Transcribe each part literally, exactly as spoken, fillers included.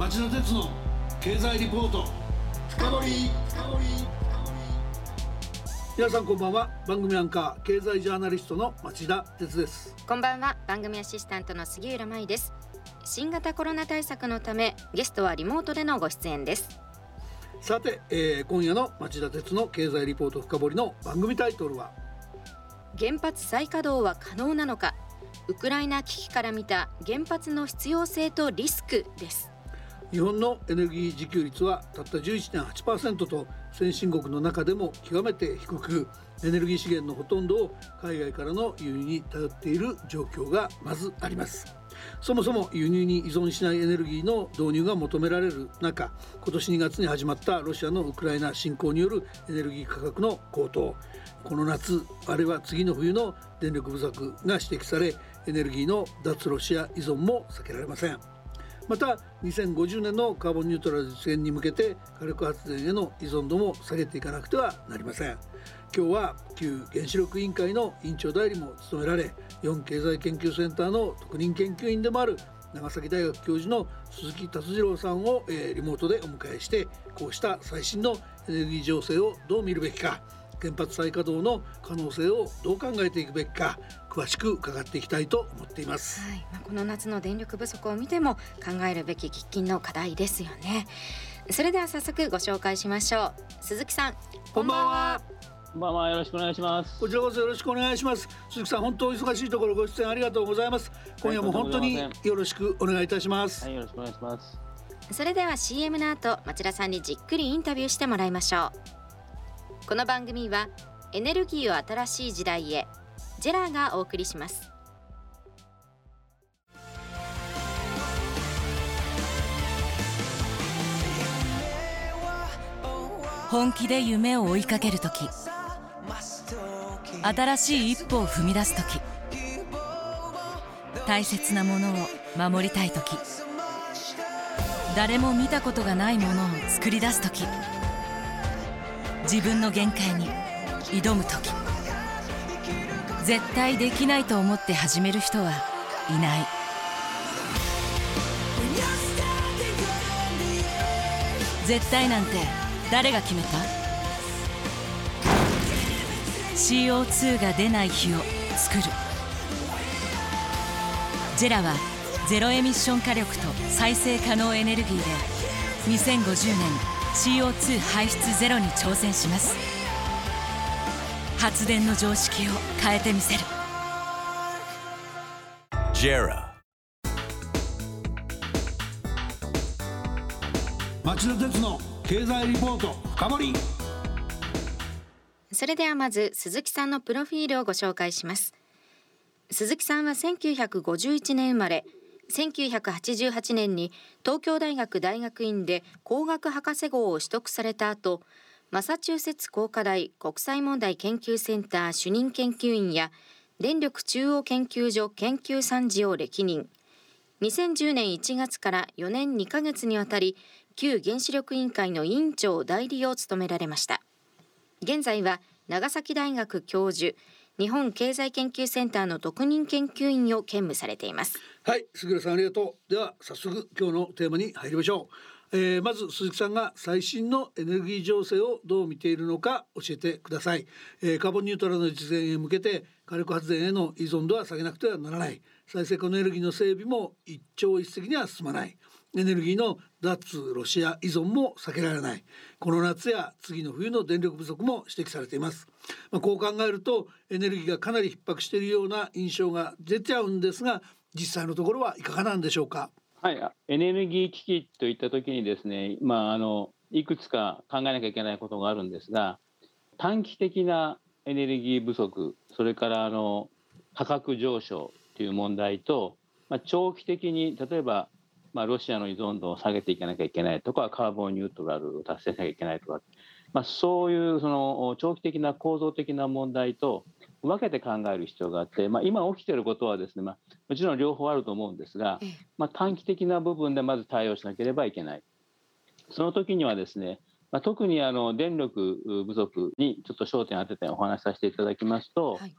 町田鉄の経済リポート深掘り。皆さんこんばんは。番組アンカー経済ジャーナリストの町田鉄です。こんばんは。番組アシスタントの杉浦舞です。新型コロナ対策のためゲストはリモートでのご出演です。さて、えー、今夜の町田鉄の経済リポート深掘りの番組タイトルは、原発再稼働は可能なのか、ウクライナ危機から見た原発の必要性とリスクです。日本のエネルギー自給率はたった じゅういちてんはちパーセント と先進国の中でも極めて低く、エネルギー資源のほとんどを海外からの輸入に頼っている状況がまずあります。そもそも輸入に依存しないエネルギーの導入が求められる中、今年にがつに始まったロシアのウクライナ侵攻によるエネルギー価格の高騰、この夏あるいは次の冬の電力不足が指摘され、エネルギーの脱ロシア依存も避けられません。またにせんごじゅうねんのカーボンニュートラル実現に向けて、火力発電への依存度も下げていかなくてはなりません。今日は旧原子力委員会の委員長代理も務められ、日本経済研究センターの特任研究員でもある長崎大学教授の鈴木達次郎さんをリモートでお迎えして、こうした最新のエネルギー情勢をどう見るべきか、原発再稼働の可能性をどう考えていくべきか、詳しく伺っていきたいと思っています。はい、まあ、この夏の電力不足を見ても考えるべき喫緊の課題ですよね。それでは早速ご紹介しましょう。鈴木さんこんばんは。こんばんは、よろしくお願いします。こちらこそよろしくお願いします。鈴木さん、本当お忙しいところご出演ありがとうございます。今夜も本当によろしくお願いいたします。はい、よろしくお願いします。それでは シーエム の後、町田さんにじっくりインタビューしてもらいましょう。この番組はエネルギーを新しい時代へ、ジェラ がお送りします。本気で夢を追いかけるとき、新しい一歩を踏み出すとき、大切なものを守りたいとき、誰も見たことがないものを作り出すとき、自分の限界に挑む時、絶対できないと思って始める人はいない。絶対なんて誰が決めた？ シーオーツー が出ない日を作る。 ジェラ はゼロエミッション火力と再生可能エネルギーでにせんごじゅうねんシーオーツー 排出ゼロに挑戦します。発電の常識を変えてみせる。 ジェラ 町田鉄の経済リポート深掘り。それではまず鈴木さんのプロフィールをご紹介します。鈴木さんはせんきゅうひゃくごじゅういちねん生まれ、せんきゅうひゃくはちじゅうはちねんに東京大学大学院で工学博士号を取得された後、マサチューセッツ工科大国際問題研究センター主任研究員や電力中央研究所研究参事を歴任。にせんじゅうねんいちがつからよねんにかげつにわたり旧原子力委員会の委員長代理を務められました。現在は長崎大学教授、日本経済研究センターの特任研究員を兼務されています。はい、杉浦さんありがとう。では早速今日のテーマに入りましょう。えー、まず鈴木さんが最新のエネルギー情勢をどう見ているのか教えてください。えー、カーボンニュートラルの実現へ向けて火力発電への依存度は下げなくてはならない。再生可能エネルギーの整備も一朝一夕には進まない。エネルギーの脱ロシア依存も避けられない。この夏や次の冬の電力不足も指摘されています。まあ、こう考えるとエネルギーがかなり逼迫しているような印象が出ちゃうんですが、実際のところはいかがなんでしょうか。はい、エネルギー危機といった時にですね、まあ、あのいくつか考えなきゃいけないことがあるんですが、短期的なエネルギー不足、それからあの価格上昇という問題と、まあ、長期的に例えばまあ、ロシアの依存度を下げていかなきゃいけないとか、カーボンニュートラルを達成しなきゃいけないとか、まあ、そういうその長期的な構造的な問題と分けて考える必要があって、まあ、今起きていることはですね、まあ、もちろん両方あると思うんですが、まあ、短期的な部分でまず対応しなければいけない。その時にはですね、まあ、特にあの電力不足にちょっと焦点を当ててお話しさせていただきますと、はい、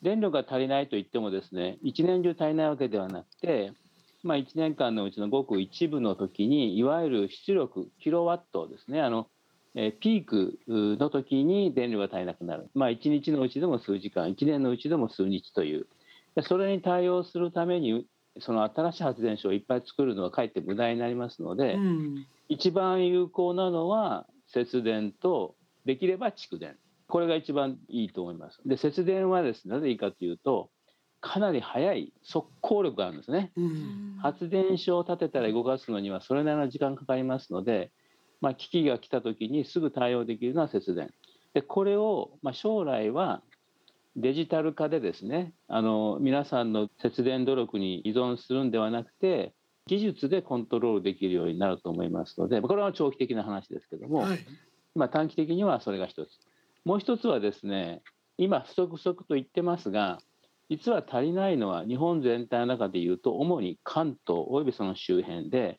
電力が足りないといってもですね、一年中足りないわけではなくて、まあ、いちねんかんのうちのごく一部の時にいわゆる出力キロワットですね、あのえピークの時に電力が足りなくなる、まあ、いちにちのうちでも数時間、いちねんのうちでも数日という、それに対応するためにその新しい発電所をいっぱい作るのはかえって無駄になりますので、うん、一番有効なのは節電とできれば蓄電、これが一番いいと思います。で、節電はですね、なぜいいかというとかなり早い速効力があるんですね、うん、発電所を建てたら動かすのにはそれなりの時間かかりますので、まあ、危機が来た時にすぐ対応できるのは節電で、これをまあ将来はデジタル化でですね、あの皆さんの節電努力に依存するんではなくて技術でコントロールできるようになると思いますので、これは長期的な話ですけども、はい、まあ、短期的にはそれが一つ、もう一つはですね、今不足不足と言ってますが実は足りないのは日本全体の中でいうと主に関東およびその周辺で、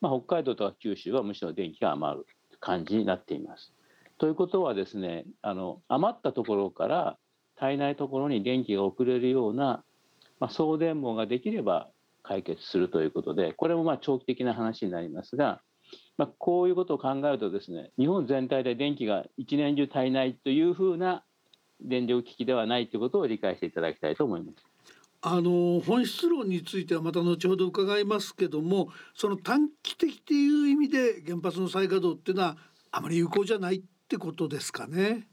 まあ、北海道とか九州はむしろ電気が余る感じになっています。ということはですね、あの余ったところから足りないところに電気が送れるような、まあ、送電網ができれば解決するということで、これもまあ長期的な話になりますが、まあ、こういうことを考えるとですね、日本全体で電気が一年中足りないというふうな電力危機ではないということを理解していただきたいと思います。あの本質論についてはまた後ほど伺いますけども、その短期的という意味で原発の再稼働っていうのはあまり有効じゃないってことですかね。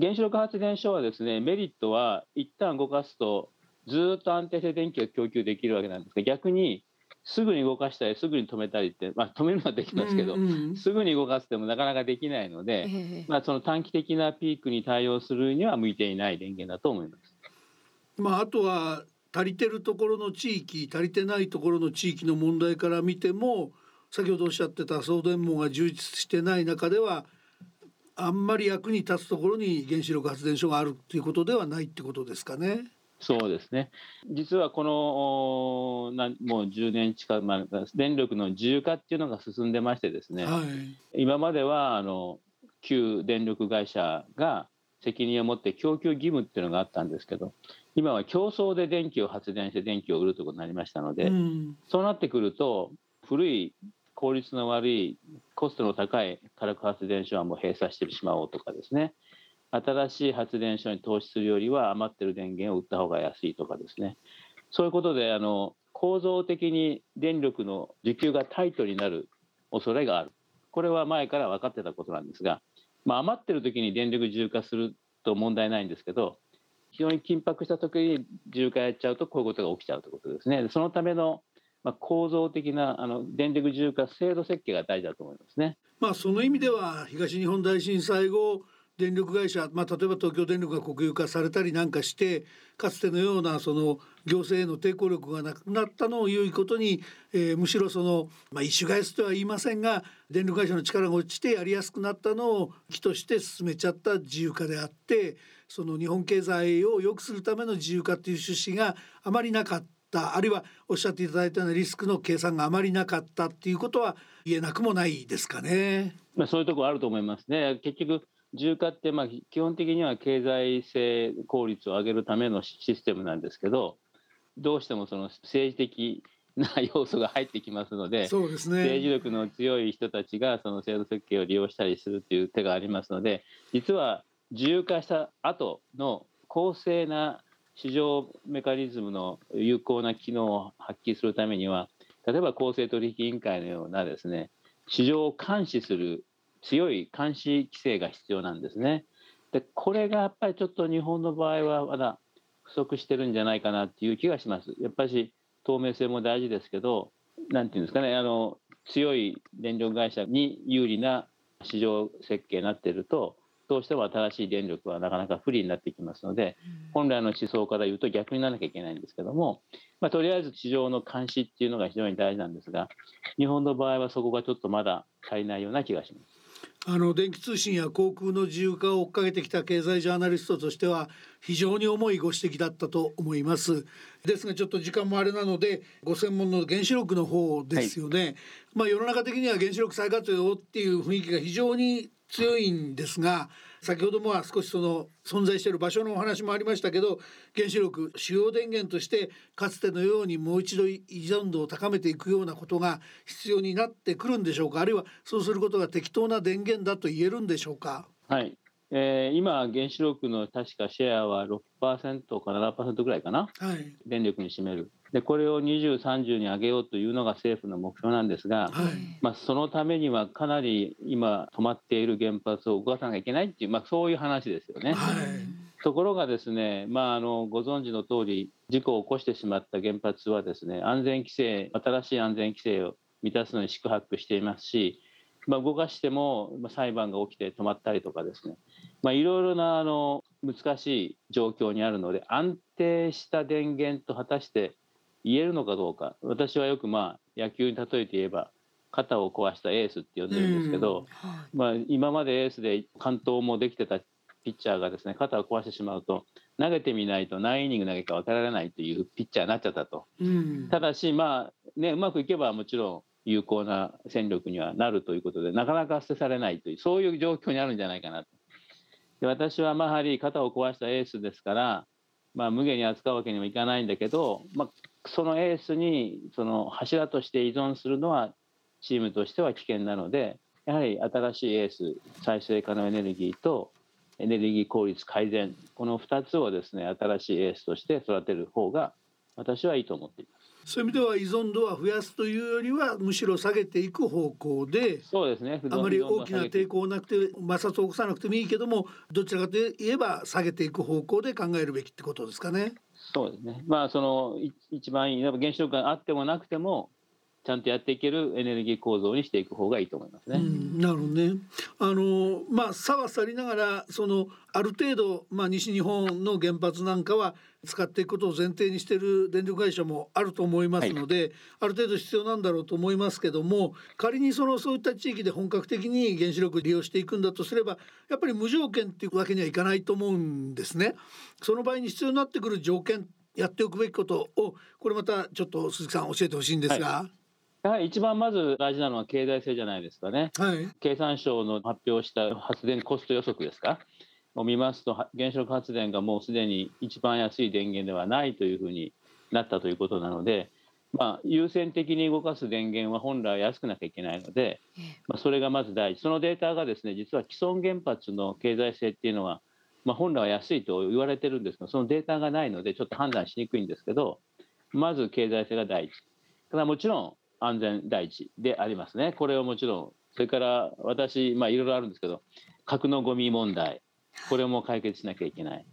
原子力発電所はですね、メリットは一旦動かすとずっと安定して電気が供給できるわけなんですが、逆にすぐに動かしたりすぐに止めたりって、まあ、止めるのはできますけど、うんうん、すぐに動かしてもなかなかできないので、えーまあ、その短期的なピークに対応するには向いていない電源だと思います。まあ、あとは足りてるところの地域、足りてないところの地域の問題から見ても、先ほどおっしゃってた送電網が充実してない中ではあんまり役に立つところに原子力発電所があるということではないってことですかね。そうですね、実はこのもうじゅうねん近く、まあ、電力の自由化っていうのが進んでましてですね、はい、今まではあの旧電力会社が責任を持って供給義務っていうのがあったんですけど、今は競争で電気を発電して電気を売るということになりましたので、うん、そうなってくると古い効率の悪いコストの高い火力発電所はもう閉鎖してしまおうとかですね、新しい発電所に投資するよりは余ってる電源を売った方が安いとかですね、そういうことであの構造的に電力の需給がタイトになる恐れがある、これは前から分かってたことなんですが、まあ、余ってる時に電力自由化すると問題ないんですけど、非常に緊迫した時に自由化やっちゃうとこういうことが起きちゃうということですね。そのためのまあ、構造的なあの電力自由化制度設計が大事だと思いますね。まあ、その意味では東日本大震災後電力会社、まあ、例えば東京電力が国有化されたりなんかして、かつてのようなその行政への抵抗力がなくなったのを言うことに、えー、むしろその、まあ、一種返すとは言いませんが電力会社の力が落ちてやりやすくなったのを機として進めちゃった自由化であって、その日本経済を良くするための自由化という趣旨があまりなかった、あるいはおっしゃっていただいたようなリスクの計算があまりなかったっていうことは言えなくもないですかね。まあ、そういうところあると思いますね。結局自由化ってまあ基本的には経済性効率を上げるためのシステムなんですけど、どうしてもその政治的な要素が入ってきますので、そうですね、政治力の強い人たちがその制度設計を利用したりするという手がありますので、実は自由化した後の公正な市場メカニズムの有効な機能を発揮するためには、例えば公正取引委員会のようなですね、市場を監視する強い監視規制が必要なんですね。で、これがやっぱりちょっと日本の場合はまだ不足してるんじゃないかなっていう気がします。やっぱり透明性も大事ですけど、なんていうんですかね、あの強い電力会社に有利な市場設計になっていると、どうしても新しい電力はなかなか不利になってきますので、本来の思想から言うと逆にならなきゃいけないんですけども、まあ、とりあえず市場の監視っていうのが非常に大事なんですが、日本の場合はそこがちょっとまだ足りないような気がします。あの電気通信や航空の自由化を追っかけてきた経済ジャーナリストとしては非常に重いご指摘だったと思います。ですがちょっと時間もあれなので、ご専門の原子力の方ですよね、はい、まあ、世の中的には原子力再活用っていう雰囲気が非常に強いんですが、先ほども少しその存在している場所のお話もありましたけど、原子力主要電源としてかつてのようにもう一度依存度を高めていくようなことが必要になってくるんでしょうか。あるいはそうすることが適当な電源だと言えるんでしょうか。はい、えー、今原子力の確かシェアは ろくパーセント か ななパーセント ぐらいかな、はい、電力に占める。でこれをにじゅう、さんじゅうに上げようというのが政府の目標なんですが、はい、まあ、そのためにはかなり今止まっている原発を動かさなきゃいけないっていう、まあ、そういう話ですよね、はい、ところがですね、まあ、あのご存知の通り事故を起こしてしまった原発はですね、安全規制、新しい安全規制を満たすのに四苦八苦していますし、まあ、動かしても裁判が起きて止まったりとかですね、まあ、いろいろなあの難しい状況にあるので、安定した電源と果たして言えるのかどうか。私はよくまあ野球に例えて言えば肩を壊したエースって呼んでるんですけど、まあ、今までエースで完投もできてたピッチャーがですね、肩を壊してしまうと投げてみないと何イニング投げか分からないというピッチャーになっちゃったと。ただしまあね、うまくいけばもちろん有効な戦力にはなるということで、なかなか捨てされないという、そういう状況にあるんじゃないかなと。で私はまあやはり肩を壊したエースですから、まあ、無下に扱うわけにもいかないんだけど、まあそのエースにその柱として依存するのはチームとしては危険なので、やはり新しいエース、再生可能エネルギーとエネルギー効率改善、このふたつをですね、新しいエースとして育てる方が私はいいと思っています。そういう意味では依存度は増やすというよりはむしろ下げていく方向で、そうですね、あまり大きな抵抗なくて摩擦を起こさなくてもいいけども、どちらかといえば下げていく方向で考えるべきってことですかね。そうですね、まあ、その一番いい、原子力があってもなくてもちゃんとやっていけるエネルギー構造にしていく方がいいと思いますね。うん、なるほどね。あの、まあ、差は去りながらそのある程度、まあ、西日本の原発なんかは使っていくことを前提にしている電力会社もあると思いますので、はい、ある程度必要なんだろうと思いますけども、仮にそのそういった地域で本格的に原子力利用していくんだとすれば、やっぱり無条件っていうわけにはいかないと思うんですね。その場合に必要になってくる条件、やっておくべきことを、これまたちょっと鈴木さん教えてほしいんですが、はい、やはり一番まず大事なのは経済性じゃないですかね、はい、経産省の発表した発電コスト予測ですかを見ますと、原子力発電がもうすでに一番安い電源ではないというふうになったということなので、まあ、優先的に動かす電源は本来安くなきゃいけないので、まあ、それがまず第一。そのデータがですね、実は既存原発の経済性っていうのは、まあ、本来は安いと言われてるんですが、そのデータがないのでちょっと判断しにくいんですけど、まず経済性が第一。ただもちろん安全第一でありますね。これはもちろん。それから私、まあ、いろいろあるんですけど、核のゴミ問題、これも解決しなきゃいけない。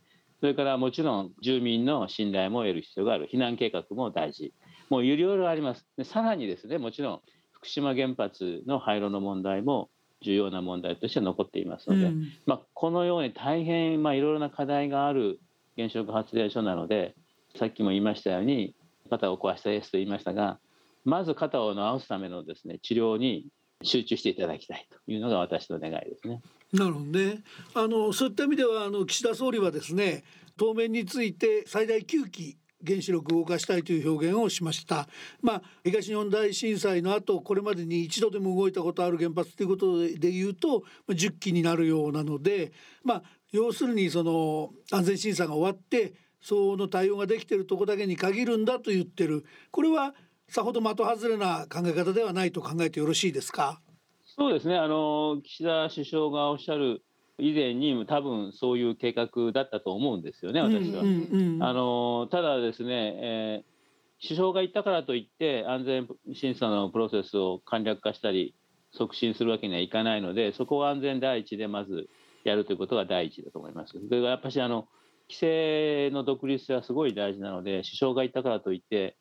それからもちろん住民の信頼も得る必要がある。避難計画も大事。もういろいろあります。でさらにですね、もちろん福島原発の廃炉の問題も重要な問題として残っていますので、うん、まあ、このように大変、まあ、いろいろな課題がある原子力発電所なので、さっきも言いましたように肩を壊したエースと言いましたが、まず肩を治すためのですね、治療に集中していただきたいというのが私の願いですね。なるほどね。あのそういった意味では、あの岸田総理はですね、当面について最大きゅうき原子力を動かしたいという表現をしました。まあ、東日本大震災の後、これまでに一度でも動いたことある原発ということでいうとじゅっきになるようなので、まあ、要するにその安全審査が終わって相応の対応ができているところだけに限るんだと言ってる。これはさほど的外れな考え方ではないと考えてよろしいですか。そうですね、あの岸田首相がおっしゃる以前に多分そういう計画だったと思うんですよね、私は。うんうんうん、あのただですね、えー、首相が言ったからといって安全審査のプロセスを簡略化したり促進するわけにはいかないので、そこを安全第一でまずやるということが第一だと思います。それがやっぱりあの規制の独立性はすごい大事なので、首相が言ったからといって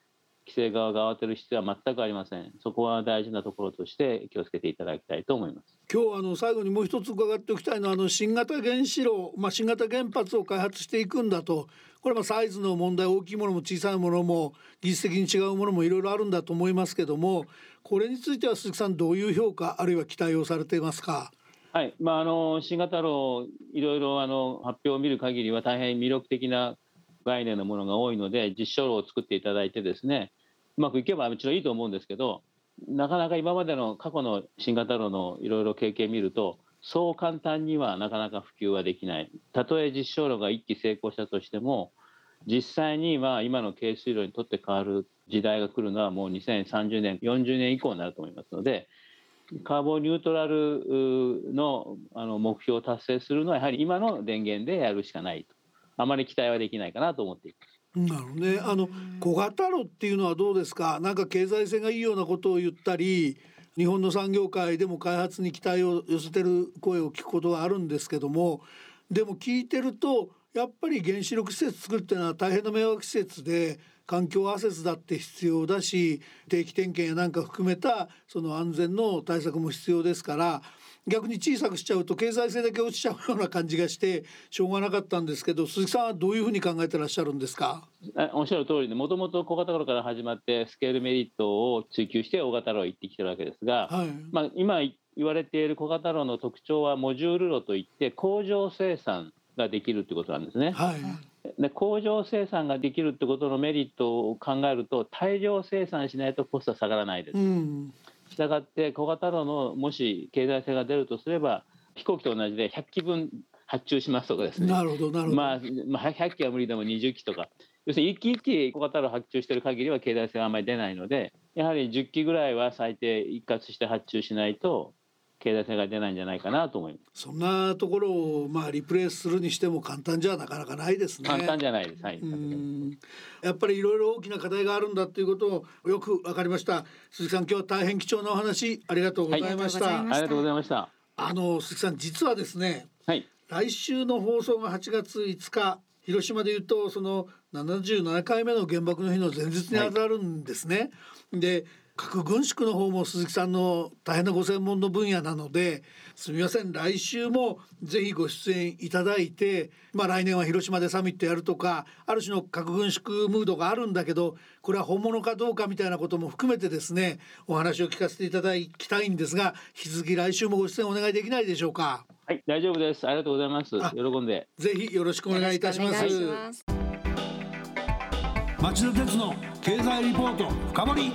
規制側が慌てる必要は全くありません。そこは大事なところとして気をつけていただきたいと思います。今日あの最後にもう一つ伺っておきたいのは、あの新型原子炉、まあ、新型原発を開発していくんだと。これはサイズの問題、大きいものも小さいものも技術的に違うものもいろいろあるんだと思いますけども、これについては鈴木さん、どういう評価あるいは期待をされていますか。はい、まあ、あの新型炉、いろいろあの発表を見る限りは大変魅力的な概念のものが多いので、実証炉を作っていただいてですね、うまくいけばもちろんいいと思うんですけど、なかなか今までの過去の新型炉のいろいろ経験を見るとそう簡単にはなかなか普及はできない。たとえ実証炉がいっき成功したとしても、実際には今の軽水炉にとって変わる時代が来るのはもうにせんさんじゅうねん、よんじゅうねん以降になると思いますので、カーボンニュートラル の, あの目標を達成するのはやはり今の電源でやるしかないと、あまり期待はできないかなと思っています。なるほどね。あの小型炉っていうのはどうですか。なんか経済性がいいようなことを言ったり、日本の産業界でも開発に期待を寄せてる声を聞くことはあるんですけども、でも聞いてるとやっぱり原子力施設作るっていうのは大変な迷惑施設で、環境アセスだって必要だし、定期点検やなんか含めたその安全の対策も必要ですから、逆に小さくしちゃうと経済性だけ落ちちゃうような感じがしてしょうがなかったんですけど、鈴木さんはどういうふうに考えてらっしゃるんですか。おっしゃる通りで、もともと小型炉から始まってスケールメリットを追求して大型炉へ行ってきてるわけですが、はい、まあ、今言われている小型炉の特徴はモジュール炉といって工場生産ができるということなんですね、はい。で工場生産ができるってことのメリットを考えると、大量生産しないとコストは下がらないです、うん、したがって小型炉のもし経済性が出るとすれば、飛行機と同じでひゃっきぶん発注しますとかですね、なるほどなるほど、まあ、まあひゃっきは無理でもにじゅっきとか、要するに一機一機小型炉発注している限りは経済性があまり出ないので、やはりじゅっきぐらいは最低一括して発注しないと経済性が出ないんじゃないかなと思います。そんなところを、まあ、リプレイするにしても簡単じゃなかなかないですね。簡単じゃないです、はい、うん、やっぱりいろいろ大きな課題があるんだということをよく分かりました。鈴木さん、今日は大変貴重なお話ありがとうございました。ありがとうございました。あの鈴木さん、実はですね、はい、来週の放送がはちがついつか、広島でいうとそのななじゅうななかいめの原爆の日の前日に当たるんですね、はい、で核軍縮の方も鈴木さんの大変なご専門の分野なので、すみません、来週もぜひご出演いただいて、まあ、来年は広島でサミットやるとか、ある種の核軍縮ムードがあるんだけどこれは本物かどうかみたいなことも含めてですね、お話を聞かせていただきたいんですが、引き続き来週もご出演お願いできないでしょうか。はい、大丈夫です。ありがとうございます。喜んでぜひよろしくお願いいたします。町田鉄の経済リポート深掘り。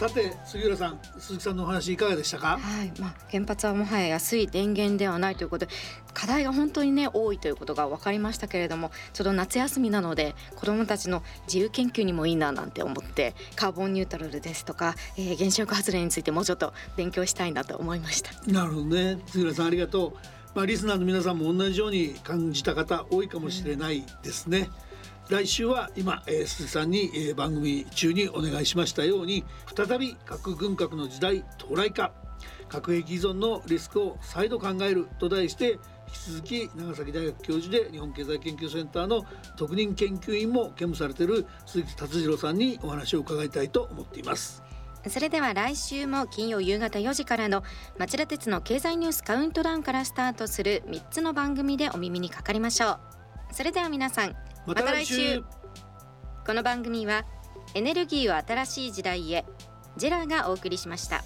さて杉浦さん、鈴木さんのお話いかがでしたか。はい、まあ、原発はもはや安い電源ではないということで、課題が本当に、ね、多いということが分かりましたけれども、ちょうど夏休みなので子どもたちの自由研究にもいいななんて思って、カーボンニュートラルですとか、えー、原子力発電についてもうちょっと勉強したいなと思いました。なるほどね、杉浦さんありがとう。まあ、リスナーの皆さんも同じように感じた方多いかもしれないですね、うん。来週は今、えー、鈴木さんに、えー、番組中にお願いしましたように、再び核軍拡の時代到来か、核兵器依存のリスクを再度考えると題して、引き続き長崎大学教授で日本経済研究センターの特任研究員も兼務されている鈴木達次郎さんにお話を伺いたいと思っています。それでは来週も金曜夕方よじからの町田鉄の経済ニュースカウントダウンからスタートするみっつの番組でお耳にかかりましょう。それでは皆さん、また来週。この番組はエネルギーを新しい時代へ、ジェラがお送りしました。